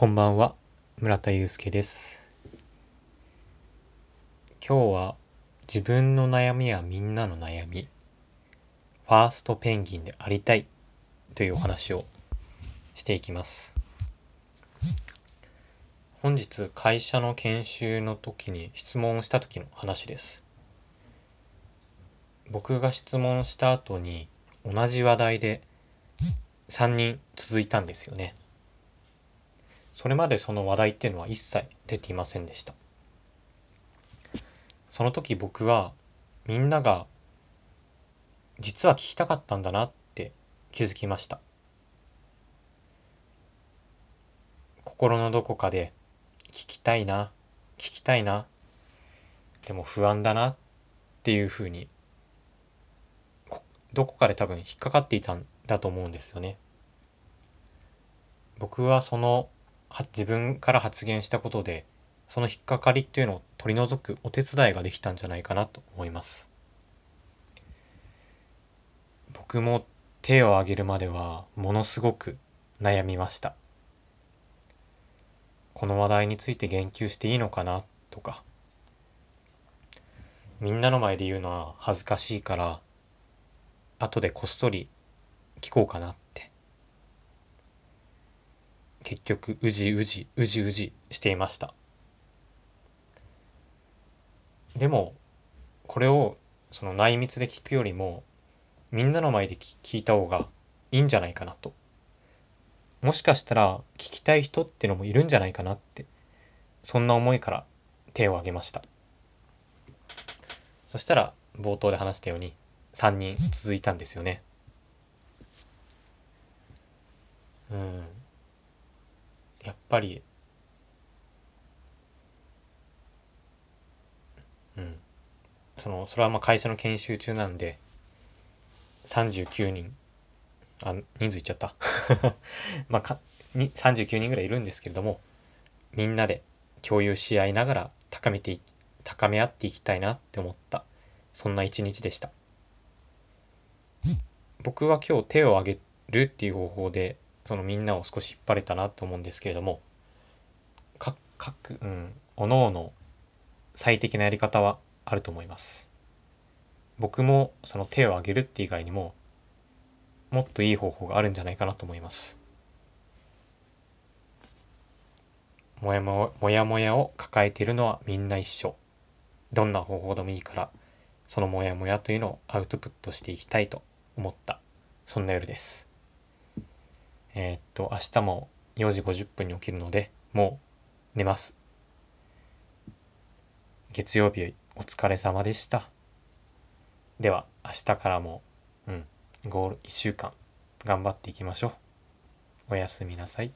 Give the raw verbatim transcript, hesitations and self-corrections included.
こんばんは、村田祐介です。今日は自分の悩みはみんなの悩み、ファーストペンギンでありたいというお話をしていきます。本日会社の研修の時に質問をした時の話です。僕が質問した後に同じ話題でさんにん続いたんですよね。それまでその話題っていうのは一切出ていませんでした。その時僕はみんなが実は聞きたかったんだなって気づきました。心のどこかで聞きたいな、聞きたいな、でも不安だなっていうふうにどこかで多分引っかかっていたんだと思うんですよね。僕はその自分から発言したことでその引っかかりっていうのを取り除くお手伝いができたんじゃないかなと思います。僕も手を挙げるまではものすごく悩みました。この話題について言及していいのかなとか、みんなの前で言うのは恥ずかしいから後でこっそり聞こうかなって、結局うじうじうじうじしていました。でもこれをその内密で聞くよりもみんなの前で聞いた方がいいんじゃないかなと、もしかしたら聞きたい人ってのもいるんじゃないかなって、そんな思いから手を挙げました。そしたら冒頭で話したようにさんにん続いたんですよね。うんやっぱり、うん、その、それはまあ会社の研修中なんで、さんじゅうきゅうにん、あ、人数いっちゃった。まあかに、さんじゅうきゅうにんぐらいいるんですけれども、みんなで共有し合いながら高めて、高め合っていきたいなって思った、そんな一日でした。僕は今日手を挙げるっていう方法で、そのみんなを少し引っ張れたなと思うんですけれども、各各うんおのおの最適なやり方はあると思います。僕もその手を挙げるって以外にももっといい方法があるんじゃないかなと思います。もやもやもやを抱えているのはみんな一緒。どんな方法でもいいからそのもやもやというのをアウトプットしていきたいと思ったそんな夜です。えー、っと明日もよじごじゅっぷんに起きるのでもう寝ます。月曜日お疲れ様でした。では明日からもうんゴールいっしゅうかん頑張っていきましょう。おやすみなさい。